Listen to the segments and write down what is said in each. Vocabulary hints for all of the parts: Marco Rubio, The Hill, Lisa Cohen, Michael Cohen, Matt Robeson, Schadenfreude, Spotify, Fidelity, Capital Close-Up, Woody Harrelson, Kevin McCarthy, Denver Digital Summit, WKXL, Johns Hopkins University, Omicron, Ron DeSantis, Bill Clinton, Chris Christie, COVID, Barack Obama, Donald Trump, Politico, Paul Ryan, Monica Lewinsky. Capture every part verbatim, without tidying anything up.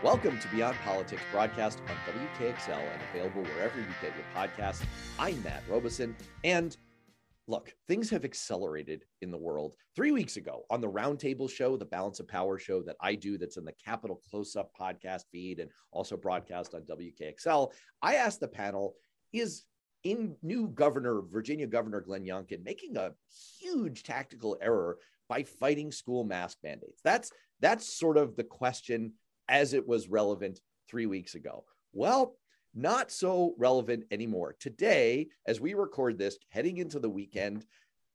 Welcome to Beyond Politics, broadcast on W K X L and available wherever you get your podcasts. I'm Matt Robeson, and look, things have accelerated in the world. Three weeks ago on the Roundtable Show, the Balance of Power Show that I do that's in the Capital Close-Up podcast feed and also broadcast on W K X L, I asked the panel, is in new governor, Virginia Governor Glenn Youngkin, making a huge tactical error by fighting school mask mandates? That's, that's sort of the question as it was relevant three weeks ago. Well, not so relevant anymore. Today, as we record this, heading into the weekend,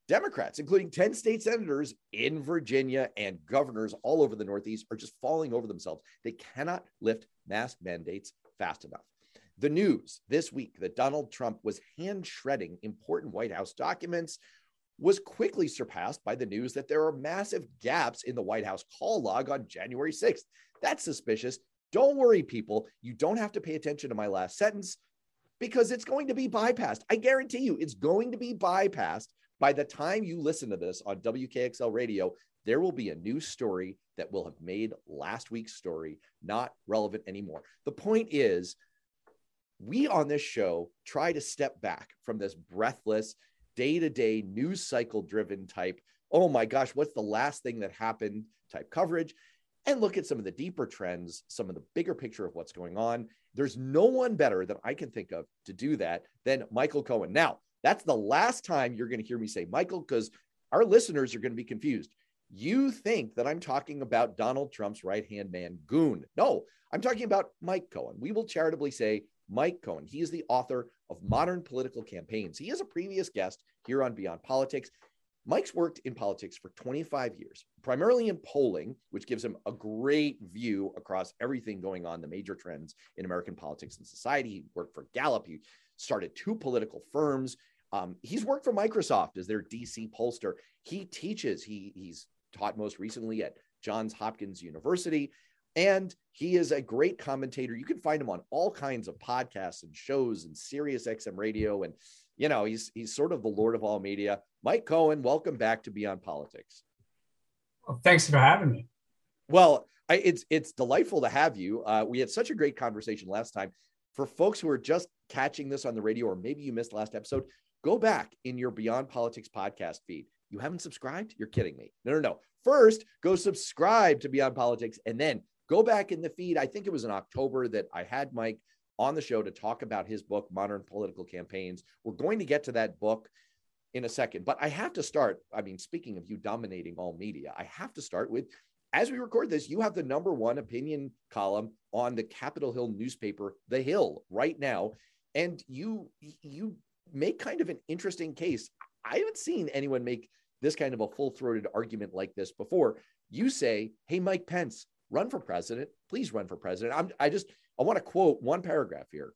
Democrats, including ten state senators in Virginia and governors all over the Northeast, are just falling over themselves. They cannot lift mask mandates fast enough. The news this week that Donald Trump was hand shredding important White House documents was quickly surpassed by the news that there are massive gaps in the White House call log on January sixth. That's suspicious. Don't worry, people. You don't have to pay attention to my last sentence because it's going to be bypassed. I guarantee you it's going to be bypassed. By the time you listen to this on W K X L Radio, there will be a new story that will have made last week's story not relevant anymore. The point is, we on this show try to step back from this breathless, day-to-day news cycle driven type, oh my gosh, what's the last thing that happened type coverage, and look at some of the deeper trends, some of the bigger picture of what's going on. There's no one better that I can think of to do that than Michael Cohen. Now, that's the last time you're going to hear me say Michael, because our listeners are going to be confused. You think that I'm talking about Donald Trump's right-hand man, Goon. No, I'm talking about Mike Cohen. We will charitably say Mike Cohen. He is the author of Modern Political Campaigns. He is a previous guest here on Beyond Politics. Mike's worked in politics for twenty-five years, primarily in polling, which gives him a great view across everything going on, the major trends in American politics and society. He worked for Gallup. He started two political firms. Um, he's worked for Microsoft as their D C pollster. He teaches. He, he's taught most recently at Johns Hopkins University. And he is a great commentator. You can find him on all kinds of podcasts and shows and Sirius X M radio. And, you know, he's he's sort of the Lord of all media. Mike Cohen, welcome back to Beyond Politics. Well, thanks for having me. Well, I, it's it's delightful to have you. Uh, we had such a great conversation last time. For folks who are just catching this on the radio, or maybe you missed last episode, go back in your Beyond Politics podcast feed. You haven't subscribed? You're kidding me. No, no, no. First, go subscribe to Beyond Politics and then go back in the feed. I think it was in October that I had Mike on the show to talk about his book, Modern Political Campaigns. We're going to get to that book in a second, but I have to start. I mean, speaking of you dominating all media, I have to start with, as we record this, you have the number one opinion column on the Capitol Hill newspaper, The Hill, right now. And you, you make kind of an interesting case. I haven't seen anyone make this kind of a full-throated argument like this before. You say, hey, Mike Pence, run for president, please run for president. I'm, I just, I want to quote one paragraph here.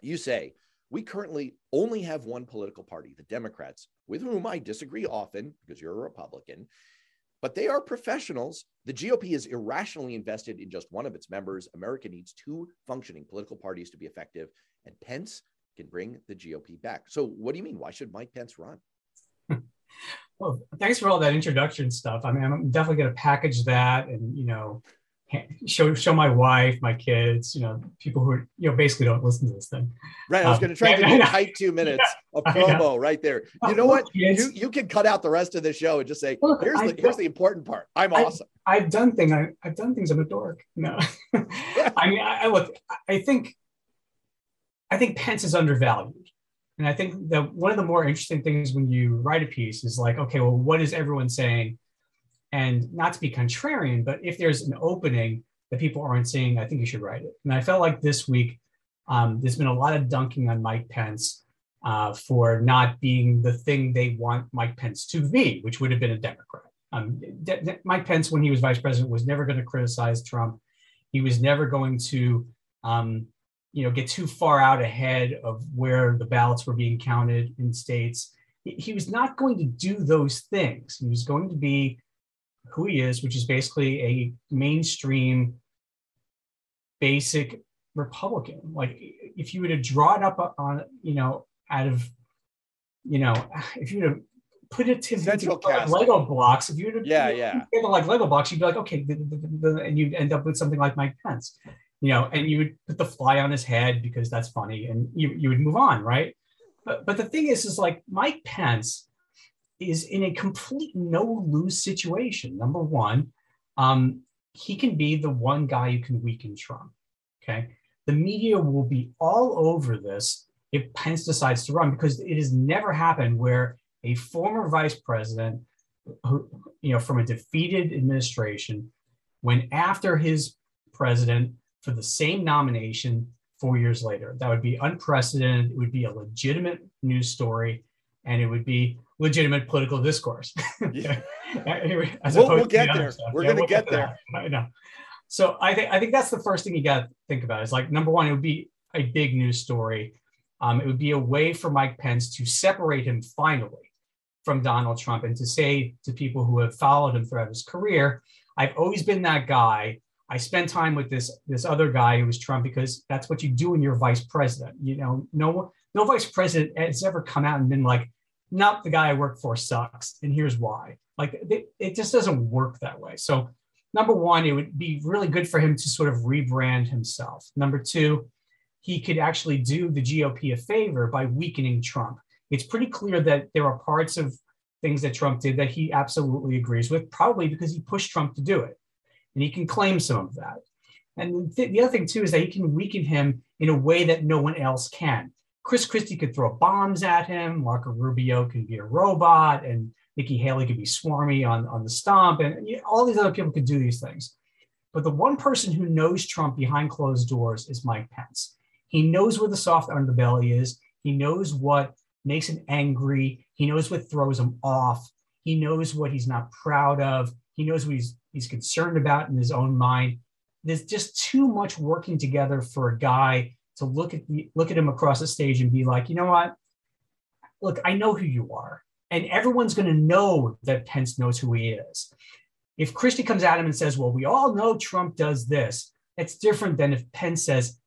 You say, we currently only have one political party, the Democrats, with whom I disagree often because you're a Republican, but they are professionals. The G O P is irrationally invested in just one of its members. America needs two functioning political parties to be effective, and Pence can bring the G O P back. So what do you mean? Why should Mike Pence run? Well, thanks for all that introduction stuff. I mean, I'm definitely going to package that and, you know, show show my wife, my kids, you know, people who are, you know, basically don't listen to this thing. Right. I was um, going to try to do a tight two minutes yeah, of promo right there. You know what? You, you can cut out the rest of the show and just say, look, here's, I, the, here's I, the important part. I'm I, awesome. I've done things. I, I've done things. I'm a dork. No, I mean, I, I look, I think, I think Pence is undervalued. And I think that one of the more interesting things when you write a piece is like, okay, well, what is everyone saying? And not to be contrarian, but if there's an opening that people aren't seeing, I think you should write it. And I felt like this week, um, there's been a lot of dunking on Mike Pence uh, for not being the thing they want Mike Pence to be, which would have been a Democrat. Um, De- De- Mike Pence, when he was vice president, was never going to criticize Trump. He was never going to... Um, you know, get too far out ahead of where the ballots were being counted in states. He was not going to do those things. He was going to be who he is, which is basically a mainstream, basic Republican. Like if you were to draw it up on, you know, out of, you know, if you were to put it to like Lego blocks. If you were to yeah, you know, yeah. like Lego blocks, you'd be like, okay, and you'd end up with something like Mike Pence, you know, and you would put the fly on his head because that's funny, and you you would move on, right? But but the thing is, is like Mike Pence is in a complete no-lose situation. Number one, um, he can be the one guy who can weaken Trump, okay? The media will be all over this if Pence decides to run, because it has never happened where a former vice president, who, you know, from a defeated administration, went after his president for the same nomination four years later. That would be unprecedented. It would be a legitimate news story, and it would be legitimate political discourse. Yeah. we'll, we'll get there. Stuff. We're yeah, going to we'll get, get there. That. I know. So I think I think that's the first thing you got to think about. Is like, number one, it would be a big news story. Um, it would be a way for Mike Pence to separate him finally from Donald Trump, and to say to people who have followed him throughout his career, "I've always been that guy. I spent time with this this other guy who was Trump," because that's what you do when you're vice president. You know, no no vice president has ever come out and been like, "Not the guy I work for sucks, and here's why." Like, it, it just doesn't work that way. So, number one, it would be really good for him to sort of rebrand himself. Number two, he could actually do the G O P a favor by weakening Trump. It's pretty clear that there are parts of things that Trump did that he absolutely agrees with, probably because he pushed Trump to do it. And he can claim some of that. And th- the other thing, too, is that he can weaken him in a way that no one else can. Chris Christie could throw bombs at him. Marco Rubio can be a robot, and Nikki Haley could be swarmy on, on the stump, and you know, all these other people could do these things. But the one person who knows Trump behind closed doors is Mike Pence. He knows where the soft underbelly is. He knows what makes him angry. He knows what throws him off. He knows what he's not proud of. He knows what he's, he's concerned about in his own mind. There's just too much working together for a guy to look at the, look at him across the stage and be like, you know what? Look, I know who you are. And everyone's going to know that Pence knows who he is. If Christie comes at him and says, well, we all know Trump does this, that's different than if Pence says,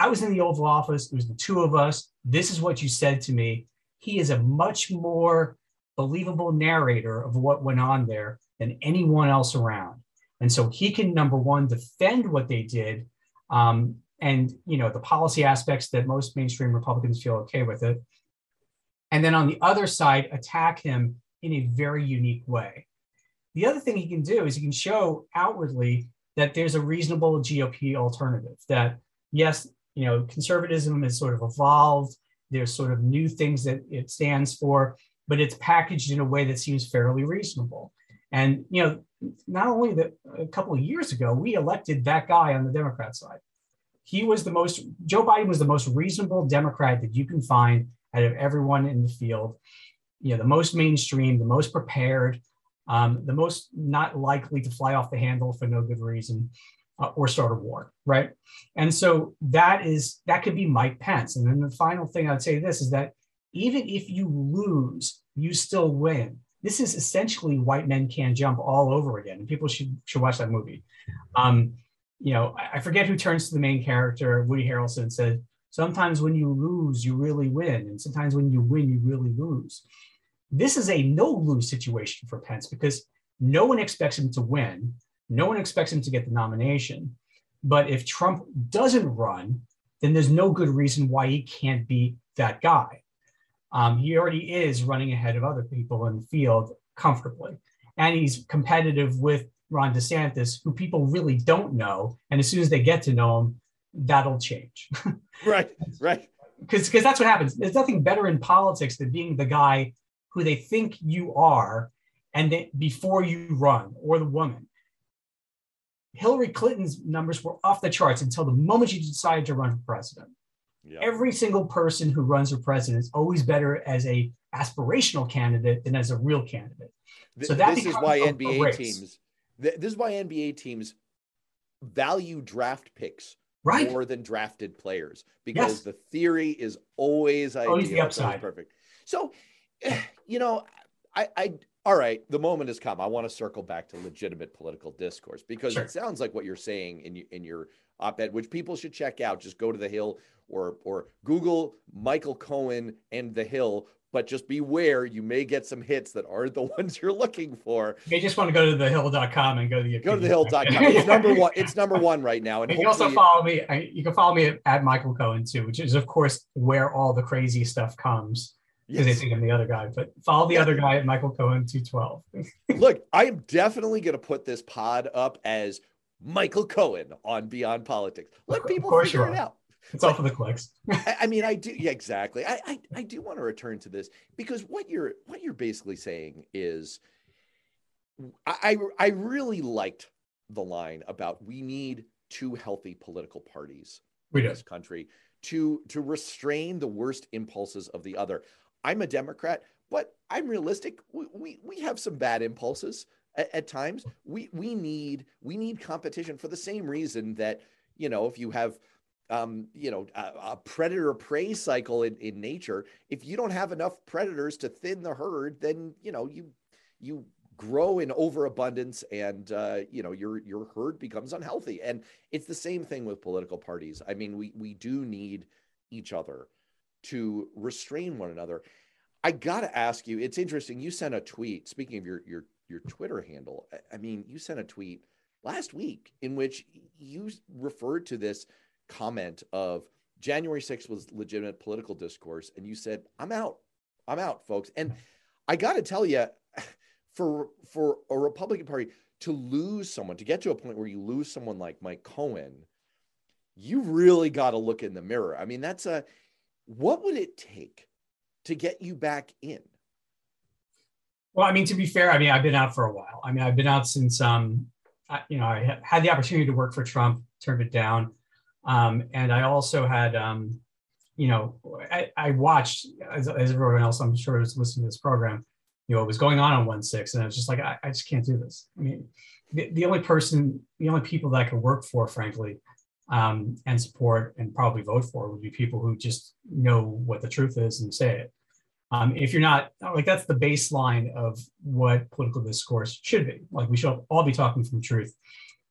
I was in the Oval Office, it was the two of us, this is what you said to me. He is a much more believable narrator of what went on there than anyone else around. And so he can, number one, defend what they did, um, and you know, the policy aspects that most mainstream Republicans feel okay with it. And then on the other side, attack him in a very unique way. The other thing he can do is he can show outwardly that there's a reasonable G O P alternative, that yes, you know, conservatism has sort of evolved. There's sort of new things that it stands for, but it's packaged in a way that seems fairly reasonable. And, you know, not only that, a couple of years ago, we elected that guy on the Democrat side. He was the most, Joe Biden was the most reasonable Democrat that you can find out of everyone in the field, you know, the most mainstream, the most prepared, um, the most not likely to fly off the handle for no good reason, uh, or start a war, right? And so that is, that could be Mike Pence. And then the final thing I'd say this is that even if you lose, you still win. This is essentially White Men Can't Jump all over again. And people should should watch that movie. Um, you know, I forget who turns to the main character, Woody Harrelson, said, sometimes when you lose, you really win. And sometimes when you win, you really lose. This is a no-lose situation for Pence because no one expects him to win. No one expects him to get the nomination. But if Trump doesn't run, then there's no good reason why he can't be that guy. Um, he already is running ahead of other people in the field comfortably. And he's competitive with Ron DeSantis, who people really don't know. And as soon as they get to know him, that'll change. Right, right. Because because that's what happens. There's nothing better in politics than being the guy who they think you are and they, before you run, or the woman. Hillary Clinton's numbers were off the charts until the moment she decided to run for president. Yep. Every single person who runs for president is always better as a aspirational candidate than as a real candidate. So that this is why N B A teams, th- this is why N B A teams value draft picks. Right. More than drafted players, because yes. The theory is always ideal. Always the upside. Perfect. So, you know, I, I, all right, the moment has come. I want to circle back to legitimate political discourse, because sure. It sounds like what you're saying in, in your op-ed, which people should check out. Just go to The Hill or, or Google Michael Cohen and The Hill. but just beware, you may get some hits that aren't the ones you're looking for. They just want to go to the hill dot com and go to the go to the hill dot com. It's number one. It's number one right now. And, and you also follow me. You can follow me at, at Michael Cohen too, which is of course where all the crazy stuff comes. Because yes. They think I'm the other guy, but follow the yeah. other guy at Michael Cohen two twelve. Look, I am definitely going to put this pod up as Michael Cohen on Beyond Politics. Let of people figure it are. out. It's like, all for the clicks. I, I mean, I do. Yeah, exactly. I, I I do want to return to this because what you're what you're basically saying is, I I really liked the line about we need two healthy political parties we in do. this country to to restrain the worst impulses of the other. I'm a Democrat, but I'm realistic. We we, we have some bad impulses at, at times. We we need we need competition for the same reason that, you know, if you have um you know a, a predator prey cycle in, in nature, if you don't have enough predators to thin the herd, then you know you you grow in overabundance and uh you know your your herd becomes unhealthy. And it's the same thing with political parties. I mean, we we do need each other to restrain one another. I gotta ask you, it's interesting, you sent a tweet, speaking of your your your Twitter handle, I, I mean you sent a tweet last week in which you referred to this comment of January sixth was legitimate political discourse, and you said, I'm out, I'm out, folks. And I gotta tell you, For for a Republican Party to lose someone, to get to a point where you lose someone like Mike Cohen, you really got to look in the mirror. I mean, that's a, what would it take to get you back in? Well, I mean, to be fair, I mean, I've been out for a while. I mean, I've been out since, um, I, you know, I had the opportunity to work for Trump, turned it down. Um, and I also had, um, you know, I, I watched, as, as everyone else, I'm sure, was listening to this program, you know, what was going on on one six, and I was just like, I, I just can't do this. I mean, the, the only person, the only people that I could work for, frankly, um, and support and probably vote for would be people who just know what the truth is and say it. Um, if you're not, like, that's the baseline of what political discourse should be. Like, we should all be talking from truth,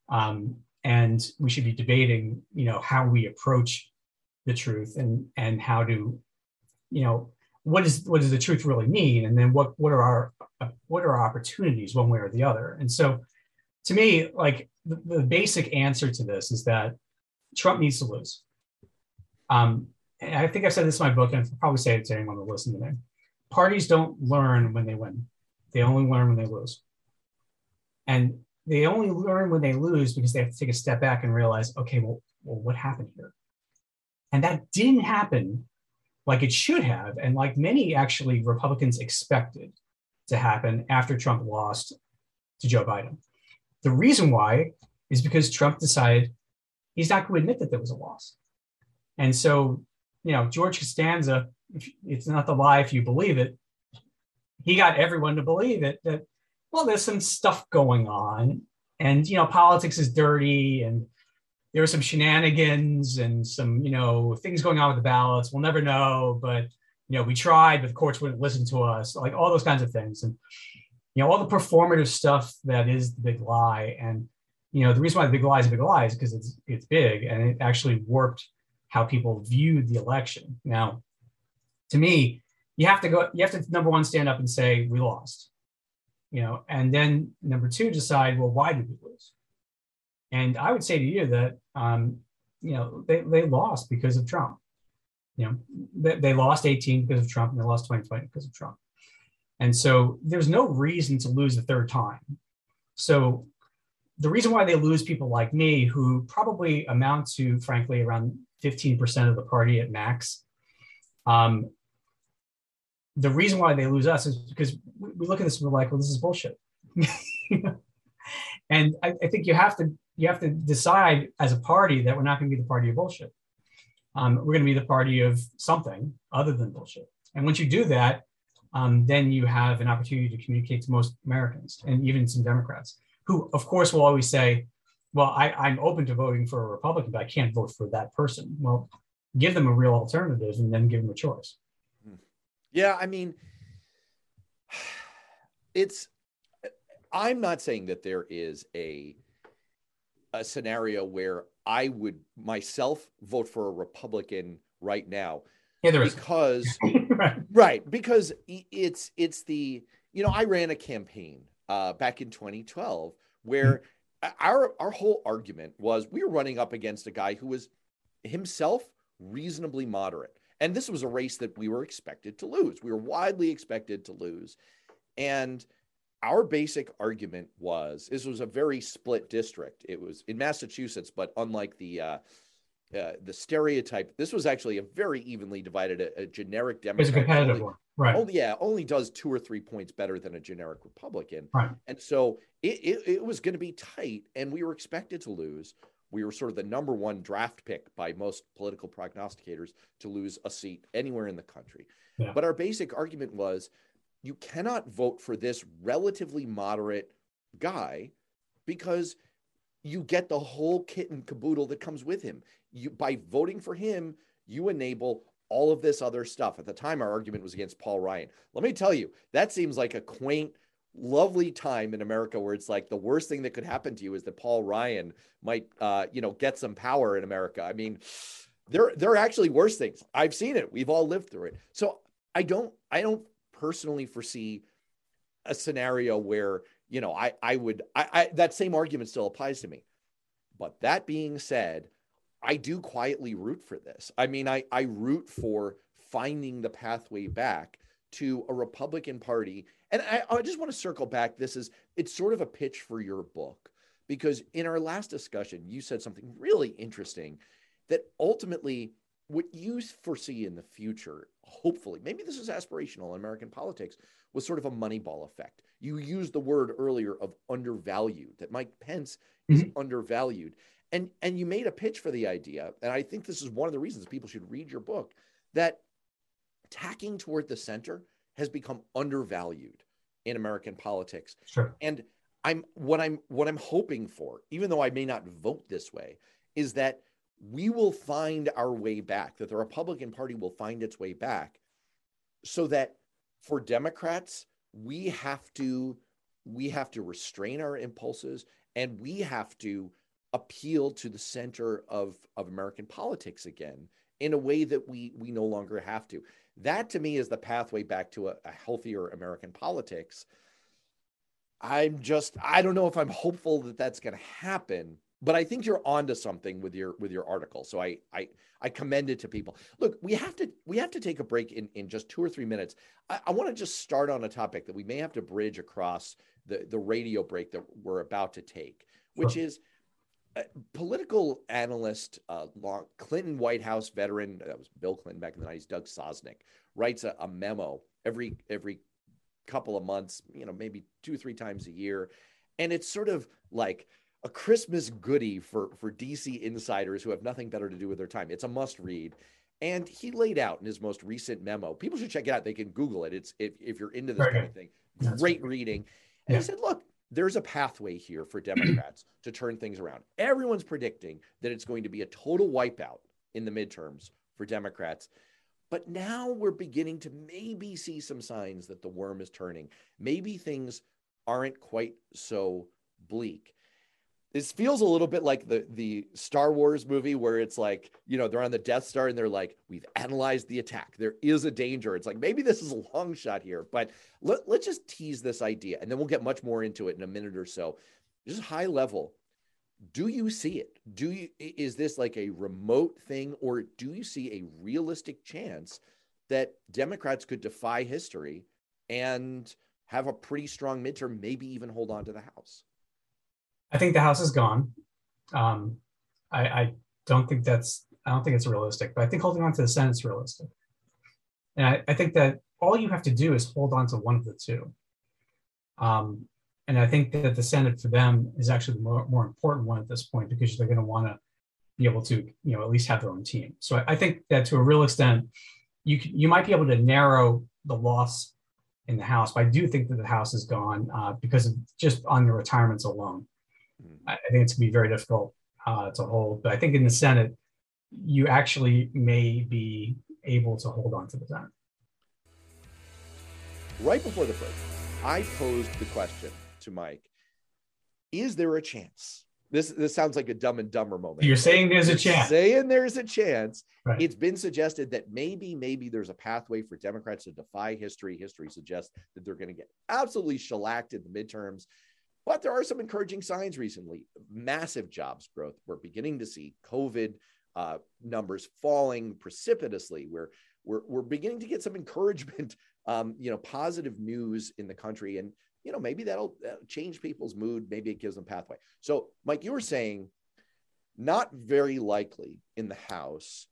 um, and we should be debating, you know, how we approach the truth and and how to, you know, What is what does the truth really mean, and then what what are our what are our opportunities one way or the other? And so, to me, like the, the basic answer to this is that Trump needs to lose. Um, and I think I've said this in my book, and I'll probably say it to anyone who listens to me. Parties don't learn when they win; they only learn when they lose. And they only learn when they lose because they have to take a step back and realize, okay, well, well what happened here? And that didn't happen like it should have, and like many actually Republicans expected to happen after Trump lost to Joe Biden. The reason why is because Trump decided he's not going to admit that there was a loss. And so, you know, George Costanza, it's not the lie if you believe it, he got everyone to believe it, that, well, there's some stuff going on, and, you know, politics is dirty, and there were some shenanigans and some, you know, things going on with the ballots. We'll never know, but, you know, we tried, but the courts wouldn't listen to us, like all those kinds of things. And, you know, all the performative stuff that is the big lie. And, you know, the reason why the big lie is a big lie is because it's, it's big, and it actually warped how people viewed the election. Now, to me, you have to go, you have to, number one, stand up and say, we lost, you know, and then number two, decide, well, why did we lose? And I would say to you that, um, you know, they, they lost because of Trump. You know, they, they lost eighteen because of Trump, and they lost twenty twenty because of Trump. And so there's no reason to lose a third time. So the reason why they lose people like me, who probably amount to, frankly, around fifteen percent of the party at max, um, the reason why they lose us is because we look at this and we're like, well, this is bullshit. And I, I think you have to, you have to decide as a party that we're not going to be the party of bullshit. Um, we're going to be the party of something other than bullshit. And once you do that, um, then you have an opportunity to communicate to most Americans, and even some Democrats, who, of course, will always say, well, I, I'm open to voting for a Republican, but I can't vote for that person. Well, give them a real alternative and then give them a choice. Yeah, I mean, it's, I'm not saying that there is a a scenario where I would myself vote for a Republican right now. Yeah, there is. Because, right. right, because it's, it's the, you know, I ran a campaign uh, back in twenty twelve where mm-hmm. our, our whole argument was we were running up against a guy who was himself reasonably moderate. And this was a race that we were expected to lose. We were widely expected to lose. And our basic argument was, this was a very split district. It was in Massachusetts, but unlike the uh, uh, the stereotype, this was actually a very evenly divided, a, a generic Democrat. It's a competitive only, one, right? Only, yeah, only does two or three points better than a generic Republican. Right. And so it, it, it was going to be tight, and we were expected to lose. We were sort of the number one draft pick by most political prognosticators to lose a seat anywhere in the country. Yeah. But our basic argument was, you cannot vote for this relatively moderate guy because you get the whole kit and caboodle that comes with him. You, by voting for him, you enable all of this other stuff. At the time, our argument was against Paul Ryan. Let me tell you, that seems like a quaint, lovely time in America where it's like the worst thing that could happen to you is that Paul Ryan might, uh, you know, get some power in America. I mean, there, there are actually worse things. I've seen it. We've all lived through it. So I don't, I don't personally foresee a scenario where, you know, I, I would, I, I, that same argument still applies to me. But that being said, I do quietly root for this. I mean, I, I root for finding the pathway back to a Republican Party. And I, I just want to circle back. This is, it's sort of a pitch for your book, because in our last discussion, you said something really interesting that ultimately what you foresee in the future, hopefully, maybe this is aspirational in American politics, was sort of a Moneyball effect. You used the word earlier of undervalued, that Mike Pence is mm-hmm. undervalued. And, and you made a pitch for the idea, and I think this is one of the reasons people should read your book, that tacking toward the center has become undervalued in American politics. Sure. And I'm what I'm what I'm hoping for, even though I may not vote this way, is that we will find our way back, that the Republican Party will find its way back, so that for Democrats, we have to, we have to restrain our impulses, and we have to appeal to the center of, of American politics again, in a way that we, we no longer have to. That to me is the pathway back to a, a healthier American politics. I'm just, I don't know if I'm hopeful that that's going to happen, but I think you're onto something with your with your article. So I I I commend it to people. Look, we have to we have to take a break in, in just two or three minutes. I, I want to just start on a topic that we may have to bridge across the, the radio break that we're about to take, which sure. is uh, political analyst, uh, long, Clinton White House veteran, that was Bill Clinton back in the nineties, Doug Sosnick, writes a, a memo every every couple of months, you know, maybe two, three times a year. And it's sort of like a Christmas goodie for, for D C insiders who have nothing better to do with their time. It's a must read. And he laid out in his most recent memo, people should check it out. They can Google it. It's if, if you're into this right. kind of thing, great That's reading. And yeah. he said, look, there's a pathway here for Democrats to turn things around. Everyone's predicting that it's going to be a total wipeout in the midterms for Democrats. But now we're beginning to maybe see some signs that the worm is turning. Maybe things aren't quite so bleak. This feels a little bit like the, the Star Wars movie where it's like, you know, they're on the Death Star and they're like, we've analyzed the attack. There is a danger. It's like, maybe this is a long shot here, but let, let's just tease this idea. And then we'll get much more into it in a minute or so. Just high level. Do you see it? Do you, is this like a remote thing, or do you see a realistic chance that Democrats could defy history and have a pretty strong midterm, maybe even hold on to the House? I think the House is gone. Um, I, I don't think that's, I don't think it's realistic, but I think holding on to the Senate is realistic. And I, I think that all you have to do is hold on to one of the two. Um, and I think that the Senate for them is actually the more, more important one at this point, because they're going to want to be able to, you know, at least have their own team. So I, I think that to a real extent, you can, you might be able to narrow the loss in the House, but I do think that the House is gone uh, because of just on the retirements alone. I think it's going to be very difficult uh, to hold, but I think in the Senate, you actually may be able to hold on to the Senate. Right before the break, I posed the question to Mike, is there a chance? this this sounds like a Dumb and Dumber moment. You're saying there's a chance. Saying there's a chance. Right. It's been suggested that maybe, maybe there's a pathway for Democrats to defy history. History suggests that they're going to get absolutely shellacked in the midterms. But there are some encouraging signs recently. Massive jobs growth. We're beginning to see COVID uh, numbers falling precipitously. We're, we're, we're beginning to get some encouragement, um, you know, positive news in the country. And you know, maybe that'll change people's mood. Maybe it gives them pathway. So, Mike, you were saying not very likely in the House,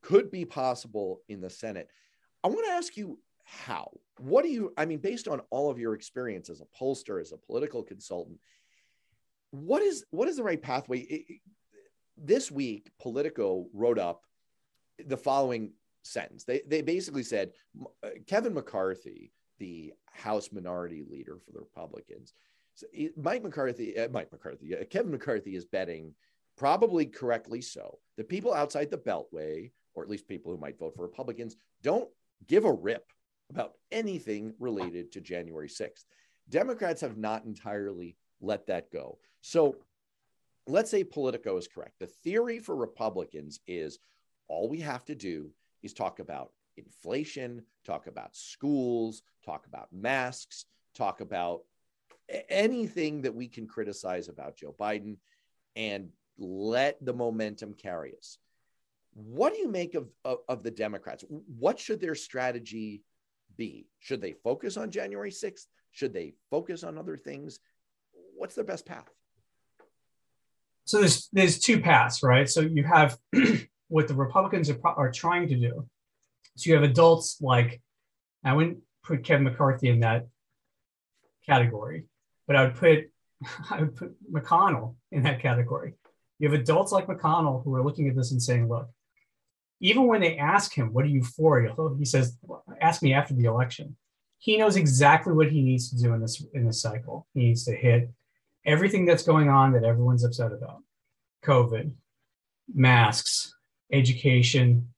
could be possible in the Senate. I want to ask you how. What do you, I mean, based on all of your experience as a pollster, as a political consultant, what is, what is the right pathway? It, it, this week, Politico wrote up the following sentence. They, they basically said, Kevin McCarthy, the House minority leader for the Republicans. So Mike McCarthy, uh, Mike McCarthy, uh, Kevin McCarthy is betting, probably correctly so, that people outside the Beltway, or at least people who might vote for Republicans, don't give a rip about anything related to January sixth. Democrats have not entirely let that go. So let's say Politico is correct. The theory for Republicans is all we have to do is talk about inflation, talk about schools, talk about masks, talk about anything that we can criticize about Joe Biden, and let the momentum carry us. What do you make of, of, of the Democrats? What should their strategy be? Should they focus on January sixth? Should they focus on other things? What's their best path? So there's, there's two paths, right? So you have what the Republicans are, are trying to do. So you have adults like, I wouldn't put Kevin McCarthy in that category, but I would put I would put McConnell in that category. You have adults like McConnell who are looking at this and saying, look, even when they ask him, what are you for? He says, ask me after the election. He knows exactly what he needs to do in this, in this cycle. He needs to hit everything that's going on that everyone's upset about. COVID, masks, education,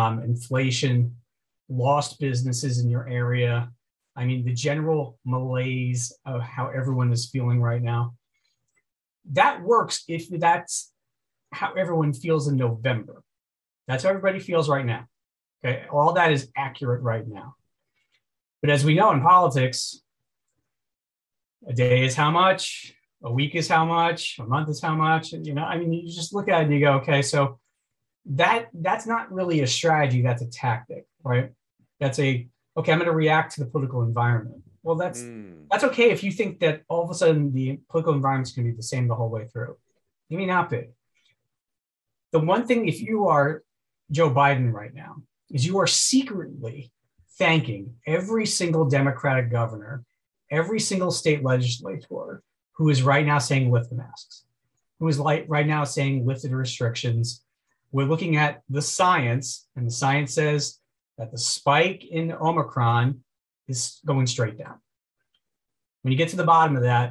Um, inflation, lost businesses in your area. I mean, the general malaise of how everyone is feeling right now. That works if that's how everyone feels in November. That's how everybody feels right now. Okay, all that is accurate right now. But as we know in politics, a day is how much, a week is how much, a month is how much. And, you know, I mean, you just look at it and you go, okay, so That that's not really a strategy. That's a tactic, right? That's a, okay, I'm going to react to the political environment. Well, that's mm. that's okay if you think that all of a sudden the political environment's going to be the same the whole way through. It may not be. The one thing, if you are Joe Biden right now, is you are secretly thanking every single Democratic governor, every single state legislator who is right now saying lift the masks, who is like right now saying lift the restrictions. We're looking at the science, and the science says that the spike in Omicron is going straight down. When you get to the bottom of that,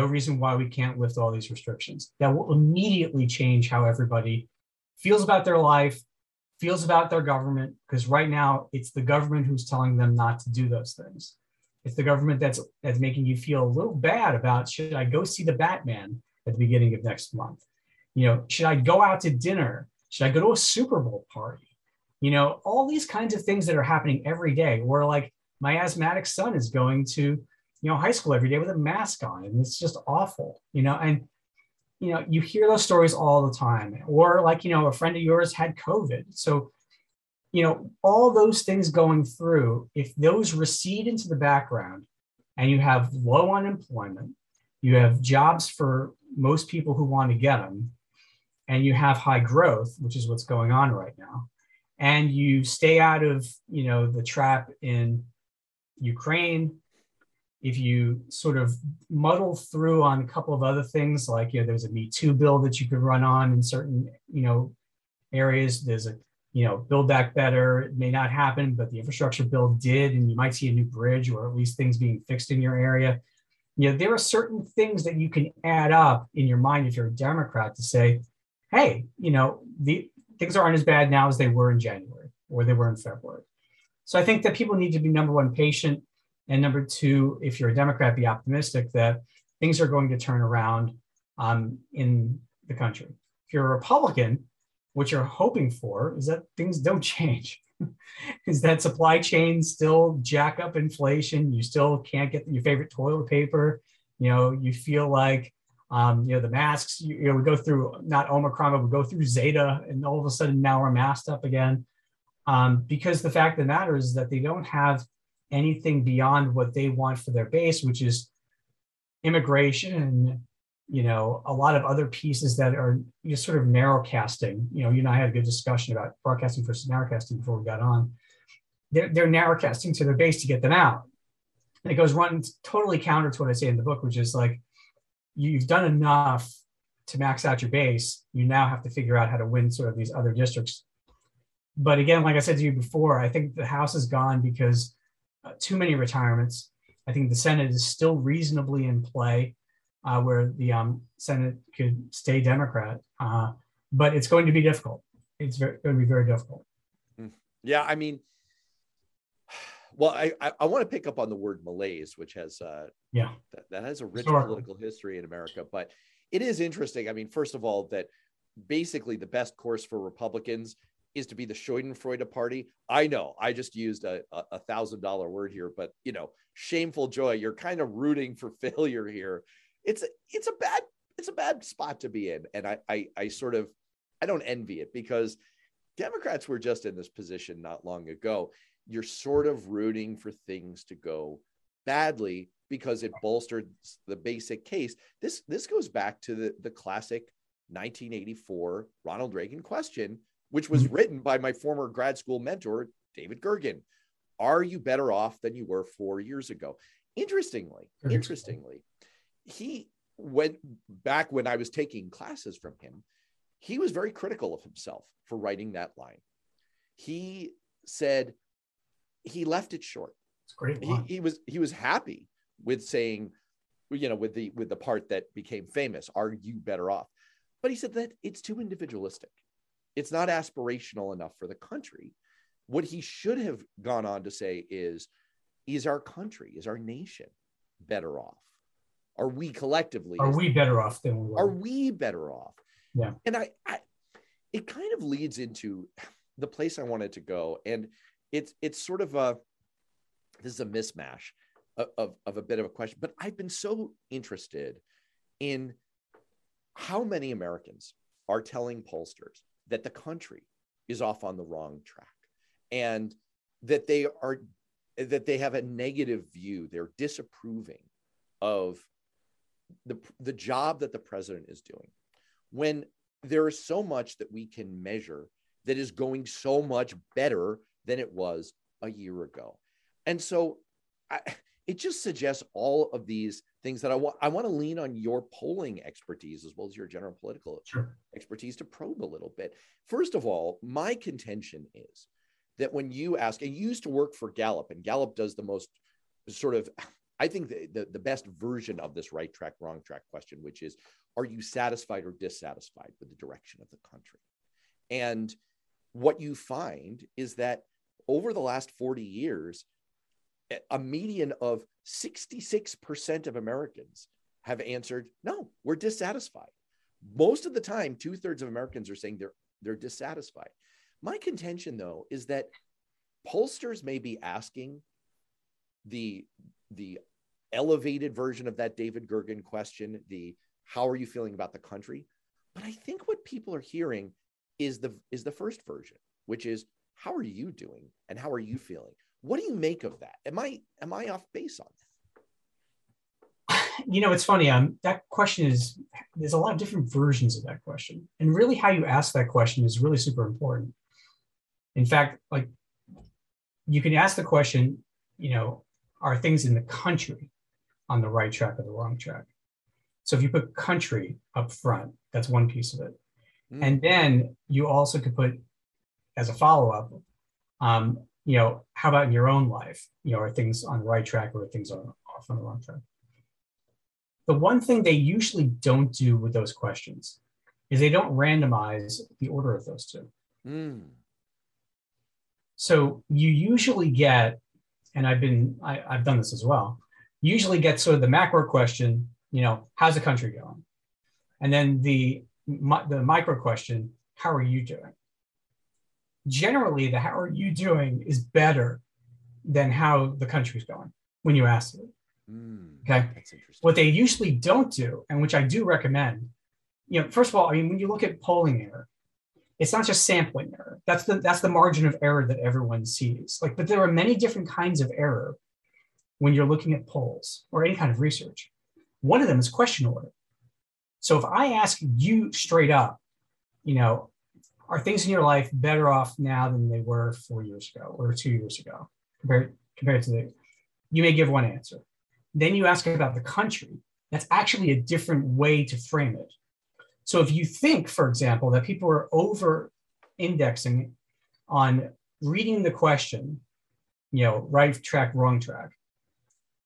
no reason why we can't lift all these restrictions. That will immediately change how everybody feels about their life, feels about their government, because right now it's the government who's telling them not to do those things. It's the government that's that's making you feel a little bad about, should I go see the Batman at the beginning of next month? You know, should I go out to dinner? Should I go to a Super Bowl party? You know, all these kinds of things that are happening every day, where like my asthmatic son is going to, you know, high school every day with a mask on, and it's just awful, you know, and, you know, you hear those stories all the time, or like, you know, a friend of yours had COVID. So, you know, all those things going through, if those recede into the background and you have low unemployment, you have jobs for most people who want to get them, and you have high growth, which is what's going on right now, and you stay out of, you know, the trap in Ukraine, if you sort of muddle through on a couple of other things, like, you know, there's a Me Too bill that you could run on in certain, you know, areas. There's a, you know, Build Back Better. It may not happen, but the infrastructure bill did, and you might see a new bridge, or at least things being fixed in your area. You know, there are certain things that you can add up in your mind if you're a Democrat to say, hey, you know, the things aren't as bad now as they were in January or they were in February. So I think that people need to be, number one, patient. And number two, if you're a Democrat, be optimistic that things are going to turn around um, in the country. If you're a Republican, what you're hoping for is that things don't change. Is that supply chains still jack up inflation? You still can't get your favorite toilet paper. You know, you feel like, um, you know, the masks, you, you know, we go through not Omicron, but we go through Zeta, and all of a sudden now we're masked up again. Um, because the fact of the matter is that they don't have anything beyond what they want for their base, which is immigration and, you know, a lot of other pieces that are just sort of narrowcasting. You know, you and I had a good discussion about broadcasting versus narrowcasting before we got on. They're, they're narrowcasting to their base to get them out. And it goes run totally counter to what I say in the book, which is like, you've done enough to max out your base. You now have to figure out how to win sort of these other districts. But again, like I said to you before, I think the House is gone because uh, too many retirements. I think the Senate is still reasonably in play, uh, where the um, Senate could stay Democrat. Uh, but it's going to be difficult. It's very, going to be very difficult. Yeah, I mean, well, I, I, I want to pick up on the word malaise, which has uh, yeah that, that has a rich sure. political history in America. But it is interesting. I mean, first of all, that basically the best course for Republicans is to be the Schadenfreude party. I know I just used a a thousand dollar word here, but you know, shameful joy. You're kind of rooting for failure here. It's it's a bad it's a bad spot to be in, and I I, I sort of I don't envy it, because Democrats were just in this position not long ago. You're sort of rooting for things to go badly because it bolstered the basic case. This this goes back to the the classic nineteen eighty-four Ronald Reagan question, which was written by my former grad school mentor, David Gergen. Are you better off than you were four years ago? Interestingly, interestingly, he went back when I was taking classes from him. He was very critical of himself for writing that line. He said he left it short. It's great. He, he was he was happy with saying, you know, with the with the part that became famous, "Are you better off?" But he said that it's too individualistic. It's not aspirational enough for the country. What he should have gone on to say is, is our country, is our nation better off? Are we collectively? Are we better off than we were? Are we better off? Yeah. And I, I, it kind of leads into the place I wanted to go. And it's it's sort of a, this is a mismatch of, of, of a bit of a question, but I've been so interested in how many Americans are telling pollsters that the country is off on the wrong track, and that they are, that they have a negative view. They're disapproving of the, the job that the president is doing, when there is so much that we can measure that is going so much better than it was a year ago. And so I, it just suggests all of these things that I want. I want to lean on your polling expertise as well as your general political sure. expertise to probe a little bit. First of all, my contention is that when you ask, and you used to work for Gallup, and Gallup does the most sort of, I think the, the, the best version of this right track, wrong track question, which is, are you satisfied or dissatisfied with the direction of the country? And what you find is that over the last forty years, a median of sixty-six percent of Americans have answered, no, we're dissatisfied. Most of the time, two thirds of Americans are saying they're, they're dissatisfied. My contention, though, is that pollsters may be asking the, the elevated version of that David Gergen question, the, how are you feeling about the country? But I think what people are hearing is the, is the first version, which is, how are you doing? And how are you feeling? What do you make of that? Am I am I off base on that? You know, it's funny. Um, that question is, there's a lot of different versions of that question. And really how you ask that question is really super important. In fact, like you can ask the question, you know, are things in the country on the right track or the wrong track? So if you put country up front, that's one piece of it. Mm. And then you also could put, as a follow-up, um, you know, how about in your own life? You know, are things on the right track or are things on, off on the wrong track? The one thing they usually don't do with those questions is they don't randomize the order of those two. Mm. So you usually get, and I've been, I, I've done this as well, usually get sort of the macro question, you know, how's the country going? And then the, the micro question, how are you doing? Generally, the how are you doing is better than how the country's going when you ask it. Mm, okay. That's interesting. What they usually don't do, and which I do recommend, you know, first of all, I mean, when you look at polling error, it's not just sampling error. That's the that's the margin of error that everyone sees. Like, but there are many different kinds of error when you're looking at polls or any kind of research. One of them is question order. So if I ask you straight up, you know, are things in your life better off now than they were four years ago or two years ago compared compared to the, you may give one answer. Then you ask about the country. That's actually a different way to frame it. So if you think, for example, that people are over-indexing on reading the question, you know, right track, wrong track,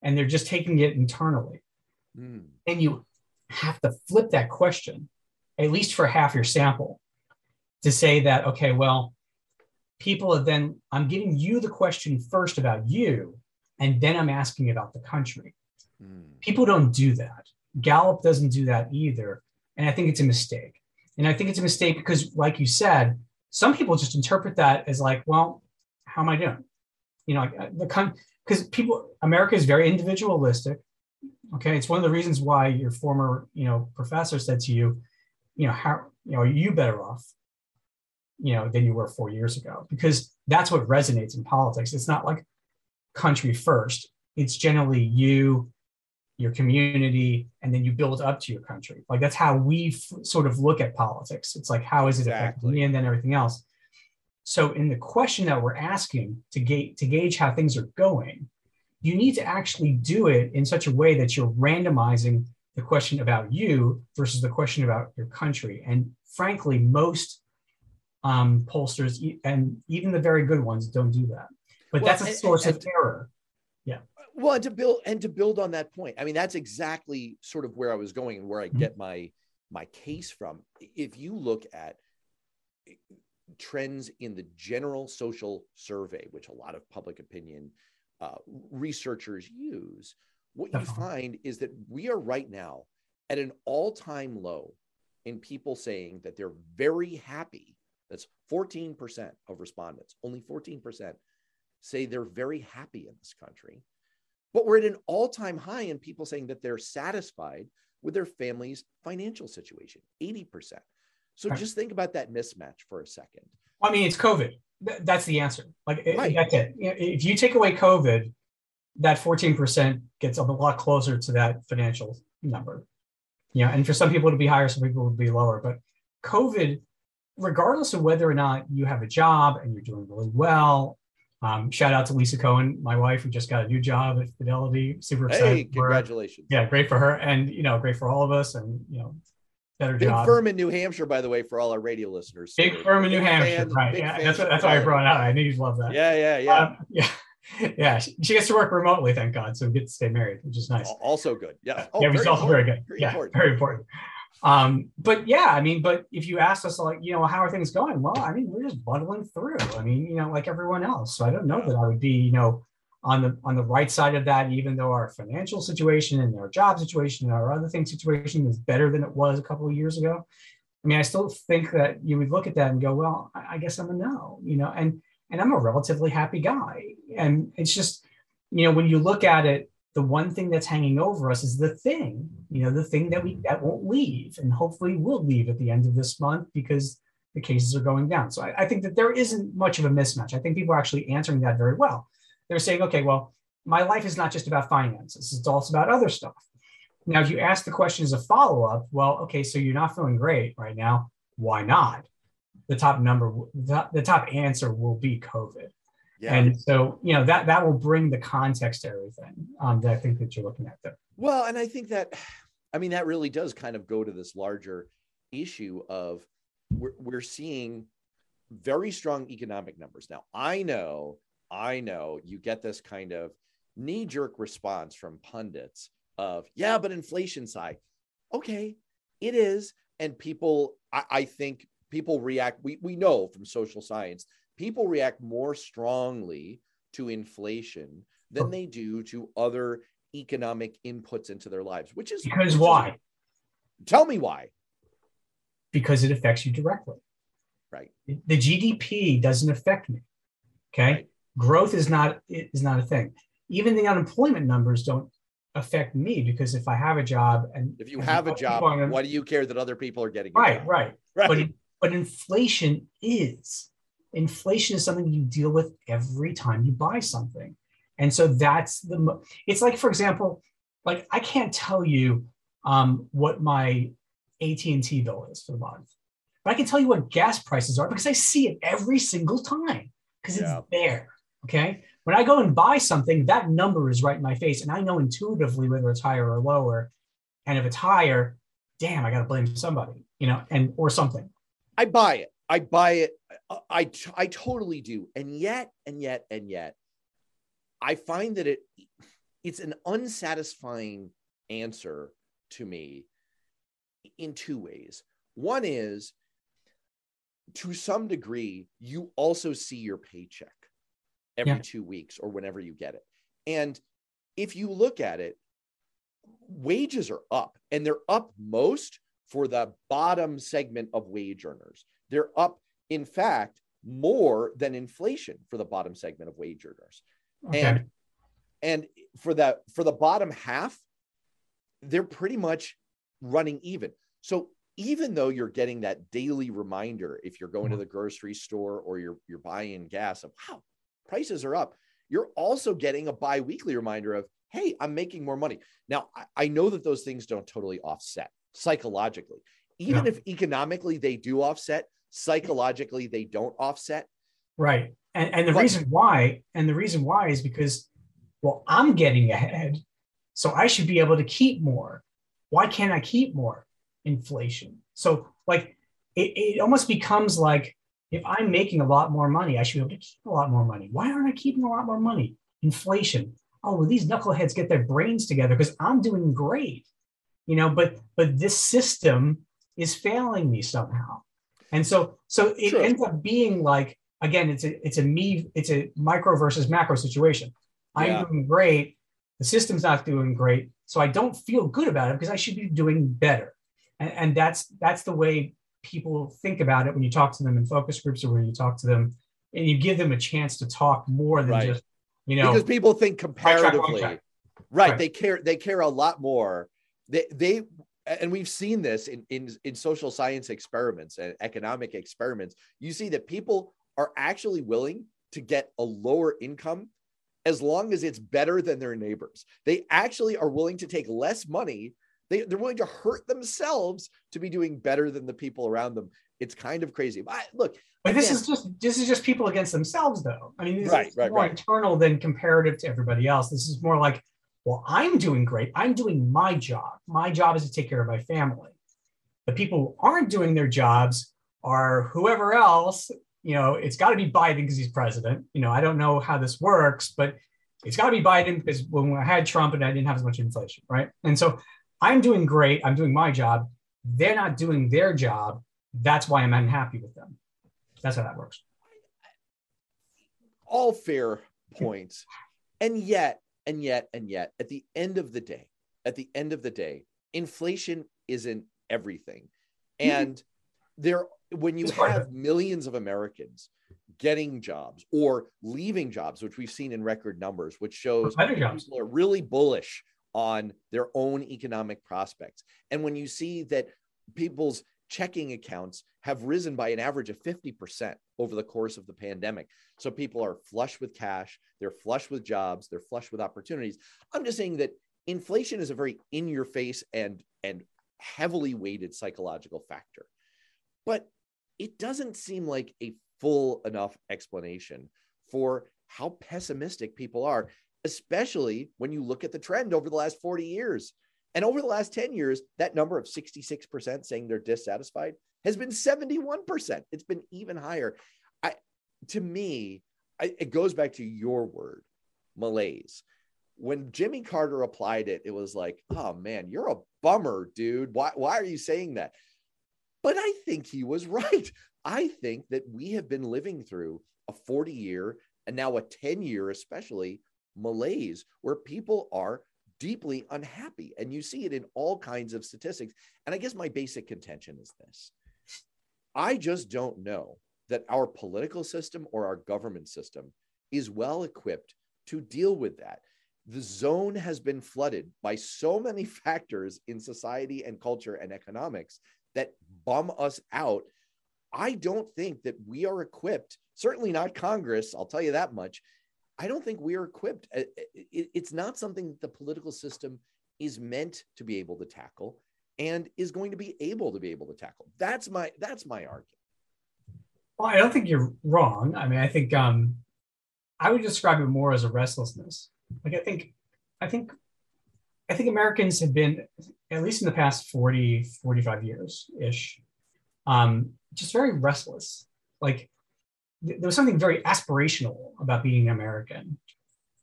and they're just taking it internally, mm. then you have to flip that question, at least for half your sample, to say that, okay, well, people have then, I'm giving you the question first about you, and then I'm asking about the country. Mm. People don't do that. Gallup doesn't do that either. And I think it's a mistake. And I think it's a mistake because, like you said, some people just interpret that as like, well, how am I doing? You know, like the con- because people, America is very individualistic. Okay. It's one of the reasons why your former, you know, professor said to you, you know, how, you know, are you better off, you know, than you were four years ago? Because that's what resonates in politics. It's not like country first. It's generally you, your community, and then you build up to your country. Like that's how we f- sort of look at politics. It's like, how is it exactly. affecting me and then everything else? So in the question that we're asking to, ga- to gauge how things are going, you need to actually do it in such a way that you're randomizing the question about you versus the question about your country. And frankly, most um, pollsters e- and even the very good ones don't do that. But well, that's a source and, and, of error. Yeah. Well, and to build and to build on that point, I mean, that's exactly sort of where I was going and where I mm-hmm. get my my case from. If you look at trends in the general social survey, which a lot of public opinion uh, researchers use, what Definitely. you find is that we are right now at an all-time low in people saying that they're very happy. That's fourteen percent of respondents, only fourteen percent say they're very happy in this country. But we're at an all-time high in people saying that they're satisfied with their family's financial situation, eighty percent. So right. just think about that mismatch for a second. I mean, it's COVID. That's the answer. Like right. that's it. If you take away COVID, that fourteen percent gets a lot closer to that financial number. You know, and for some people it'll be higher, some people it'll be lower. But COVID, regardless of whether or not you have a job and you're doing really well. Um, shout out to Lisa Cohen, my wife, who just got a new job at Fidelity. Super excited. Hey, congratulations. Yeah, great for her. And, you know, great for all of us. And, you know, better big job. Big firm in New Hampshire, by the way, for all our radio listeners. Big so, firm in New Hampshire. Fans, right. Yeah, that's what, that's why I brought it out. I knew you'd love that. Yeah, yeah, yeah. Um, yeah. Yeah. She, she gets to work remotely, thank God. So we get to stay married, which is nice. Also good. Yeah. Oh, yeah, it was also very good. Very yeah, important. Very important. Um, but yeah, I mean, but if you asked us like, you know, how are things going? Well, I mean, we're just bundling through. I mean, you know, like everyone else. So I don't know that I would be, you know, on the on the right side of that, even though our financial situation and our job situation and our other thing situation is better than it was a couple of years ago. I mean, I still think that you would look at that and go, well, I guess I'm a no, you know, and and I'm a relatively happy guy. And it's just, you know, when you look at it, the one thing that's hanging over us is the thing, you know, the thing that we that won't leave and hopefully will leave at the end of this month because the cases are going down. So I, I think that there isn't much of a mismatch. I think people are actually answering that very well. They're saying, okay, well, my life is not just about finances. It's also about other stuff. Now, if you ask the question as a follow-up, well, okay, so you're not feeling great right now. Why not? The top number, the, the top answer will be COVID. Yeah. And so, you know, that that will bring the context to everything um, that I think that you're looking at there. Well, and I think that, I mean, that really does kind of go to this larger issue of we're, we're seeing very strong economic numbers. Now, I know, I know you get this kind of knee-jerk response from pundits of, yeah, but inflation's high. Okay, it is. And people, I, I think people react, we we know from social science, people react more strongly to inflation than they do to other economic inputs into their lives, which is because why? Tell me why. because it affects you directly. Right. The G D P doesn't affect me. Okay. Right. Growth is not, is not a thing. Even the unemployment numbers don't affect me, because if I have a job and if you and have a job, on, why do you care that other people are getting right, job? right, right? But but inflation is inflation is something you deal with every time you buy something, and so that's the. Mo- it's like, for example, like I can't tell you um, what my A T and T bill is for the month, but I can tell you what gas prices are because I see it every single time because yeah. it's there. Okay. When I go and buy something, that number is right in my face. And I know intuitively whether it's higher or lower. And if it's higher, damn, I got to blame somebody, you know, and or something. I buy it. I buy it. I, I totally do. And yet, and yet, and yet, I find that it it's an unsatisfying answer to me in two ways. One is, to some degree, you also see your paycheck every yeah. two weeks or whenever you get it. And if you look at it, wages are up, and they're up most for the bottom segment of wage earners. They're up, in fact, more than inflation for the bottom segment of wage earners. Okay. And and for the, for the bottom half, they're pretty much running even. So even though you're getting that daily reminder, if you're going mm-hmm. to the grocery store or you're, you're buying gas, of wow, prices are up, you're also getting a bi-weekly reminder of, hey, I'm making more money. Now, I, I know that those things don't totally offset psychologically. Even yeah. if economically they do offset, psychologically they don't offset. Right. And, and the but, reason why, and the reason why is because, well, I'm getting ahead, so I should be able to keep more. Why can't I keep more? Inflation. So like, it, it almost becomes like, if I'm making a lot more money, I should be able to keep a lot more money. Why aren't I keeping a lot more money? Inflation. Oh, well, these knuckleheads get their brains together because I'm doing great, you know. But but this system is failing me somehow, and so so it True. ends up being like, again, it's a it's a me it's a micro versus macro situation. I'm yeah. doing great. The system's not doing great, so I don't feel good about it because I should be doing better, and, and that's that's the way people think about it when you talk to them in focus groups, or when you talk to them and you give them a chance to talk more than right. just, you know, because people think comparatively, right, right. They care, they care a lot more. They, they, and we've seen this in, in, in social science experiments and economic experiments. You see that people are actually willing to get a lower income as long as it's better than their neighbors. They actually are willing to take less money. They, they're willing to hurt themselves to be doing better than the people around them. It's kind of crazy. But look, but this again, is just this is just people against themselves, though. I mean, this right, is right, more right. internal than comparative to everybody else. This is more like, well, I'm doing great. I'm doing my job. My job is to take care of my family. The people who aren't doing their jobs are whoever else. You know, it's got to be Biden because he's president. You know, I don't know how this works, but it's got to be Biden because when I had Trump and I didn't have as much inflation, right? And so, I'm doing great. I'm doing my job. They're not doing their job. That's why I'm unhappy with them. That's how that works. All fair points. And yet, and yet, and yet, at the end of the day, at the end of the day, inflation isn't everything. And mm-hmm. there, when you have millions of Americans getting jobs or leaving jobs, which we've seen in record numbers, which shows people are really bullish on their own economic prospects. And when you see that people's checking accounts have risen by an average of fifty percent over the course of the pandemic, so people are flush with cash, they're flush with jobs, they're flush with opportunities. I'm just saying that inflation is a very in-your-face and, and heavily weighted psychological factor. But it doesn't seem like a full enough explanation for how pessimistic people are, especially when you look at the trend over the last forty years. And over the last ten years, that number of sixty-six percent saying they're dissatisfied has been seventy-one percent. It's been even higher. I, to me, I, it goes back to your word, malaise. When Jimmy Carter applied it, it was like, oh man, you're a bummer, dude. Why, why are you saying that? But I think he was right. I think that we have been living through a forty year and now a ten year, especially, malaise, where people are deeply unhappy, and you see it in all kinds of statistics. And I guess my basic contention is this: I just don't know that our political system or our government system is well equipped to deal with that. The zone has been flooded by so many factors in society and culture and economics that bum us out. I don't think that we are equipped, certainly not Congress, I'll tell you that much. I don't think we are equipped. It's not something that the political system is meant to be able to tackle and is going to be able to be able to tackle. That's my, that's my argument. Well, I don't think you're wrong. I mean, I think um, I would describe it more as a restlessness. Like I think, I think, I think Americans have been, at least in the past forty, forty-five years ish, um, just very restless. Like th- there was something very aspirational about being American,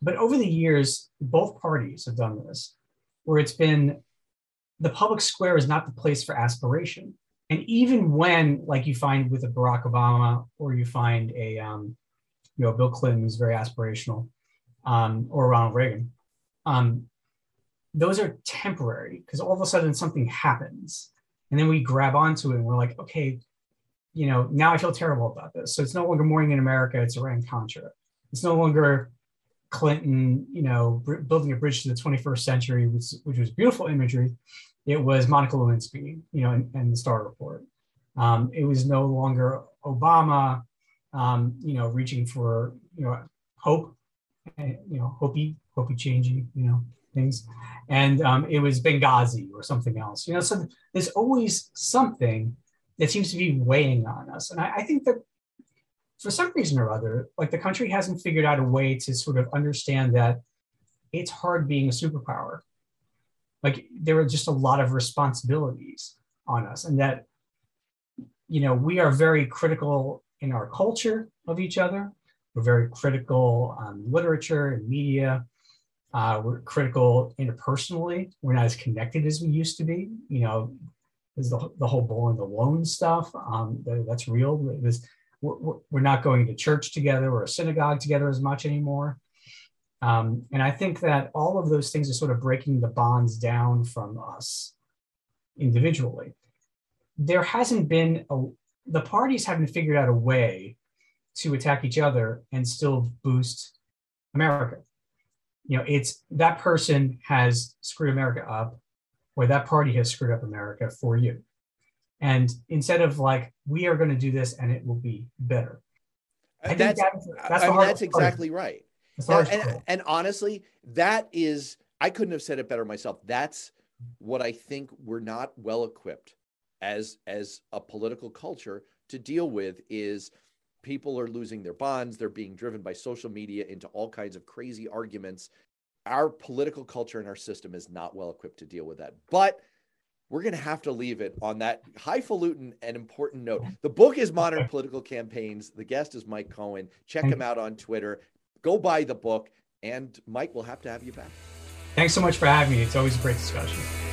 but over the years, both parties have done this, where it's been the public square is not the place for aspiration. And even when, like you find with a Barack Obama, or you find a, um, you know, Bill Clinton who's very aspirational. Um, or Ronald Reagan, um, those are temporary because all of a sudden something happens and then we grab onto it and we're like, okay, you know, now I feel terrible about this. So it's no longer Morning in America, it's Iran-Contra. It's no longer Clinton, you know, br- building a bridge to the twenty-first century, which, which was beautiful imagery. It was Monica Lewinsky, you know, and, and the Star Report. Um, it was no longer Obama, um, you know, reaching for, you know, hope. And, you know, Hopi, Hopi changing, you know, things. And um, it was Benghazi or something else. You know, so there's always something that seems to be weighing on us. And I, I think that for some reason or other, like the country hasn't figured out a way to sort of understand that it's hard being a superpower. Like there are just a lot of responsibilities on us and that, you know, we are very critical in our culture of each other. We're very critical on literature and media. Uh, we're critical interpersonally. We're not as connected as we used to be. You know, there's the, the whole bull and the loan stuff. Um, that, that's real. Was, we're, we're not going to church together or a synagogue together as much anymore. Um, and I think that all of those things are sort of breaking the bonds down from us individually. There hasn't been, a, the parties haven't figured out a way to attack each other and still boost America. You know, it's that person has screwed America up, or that party has screwed up America for you. And instead of like, we are going to do this and it will be better. I that's, think that, that's, I mean, that's exactly right. That's and, and, and honestly, that is, I couldn't have said it better myself. That's what I think we're not well equipped as, as a political culture to deal with is, people are losing their bonds. They're being driven by social media into all kinds of crazy arguments. Our political culture and our system is not well equipped to deal with that. But we're going to have to leave it on that highfalutin and important note. The book is Modern Political Campaigns. The guest is Mike Cohen. Check him out on Twitter. Go buy the book. And Mike, we'll have to have you back. Thanks so much for having me. It's always a great discussion.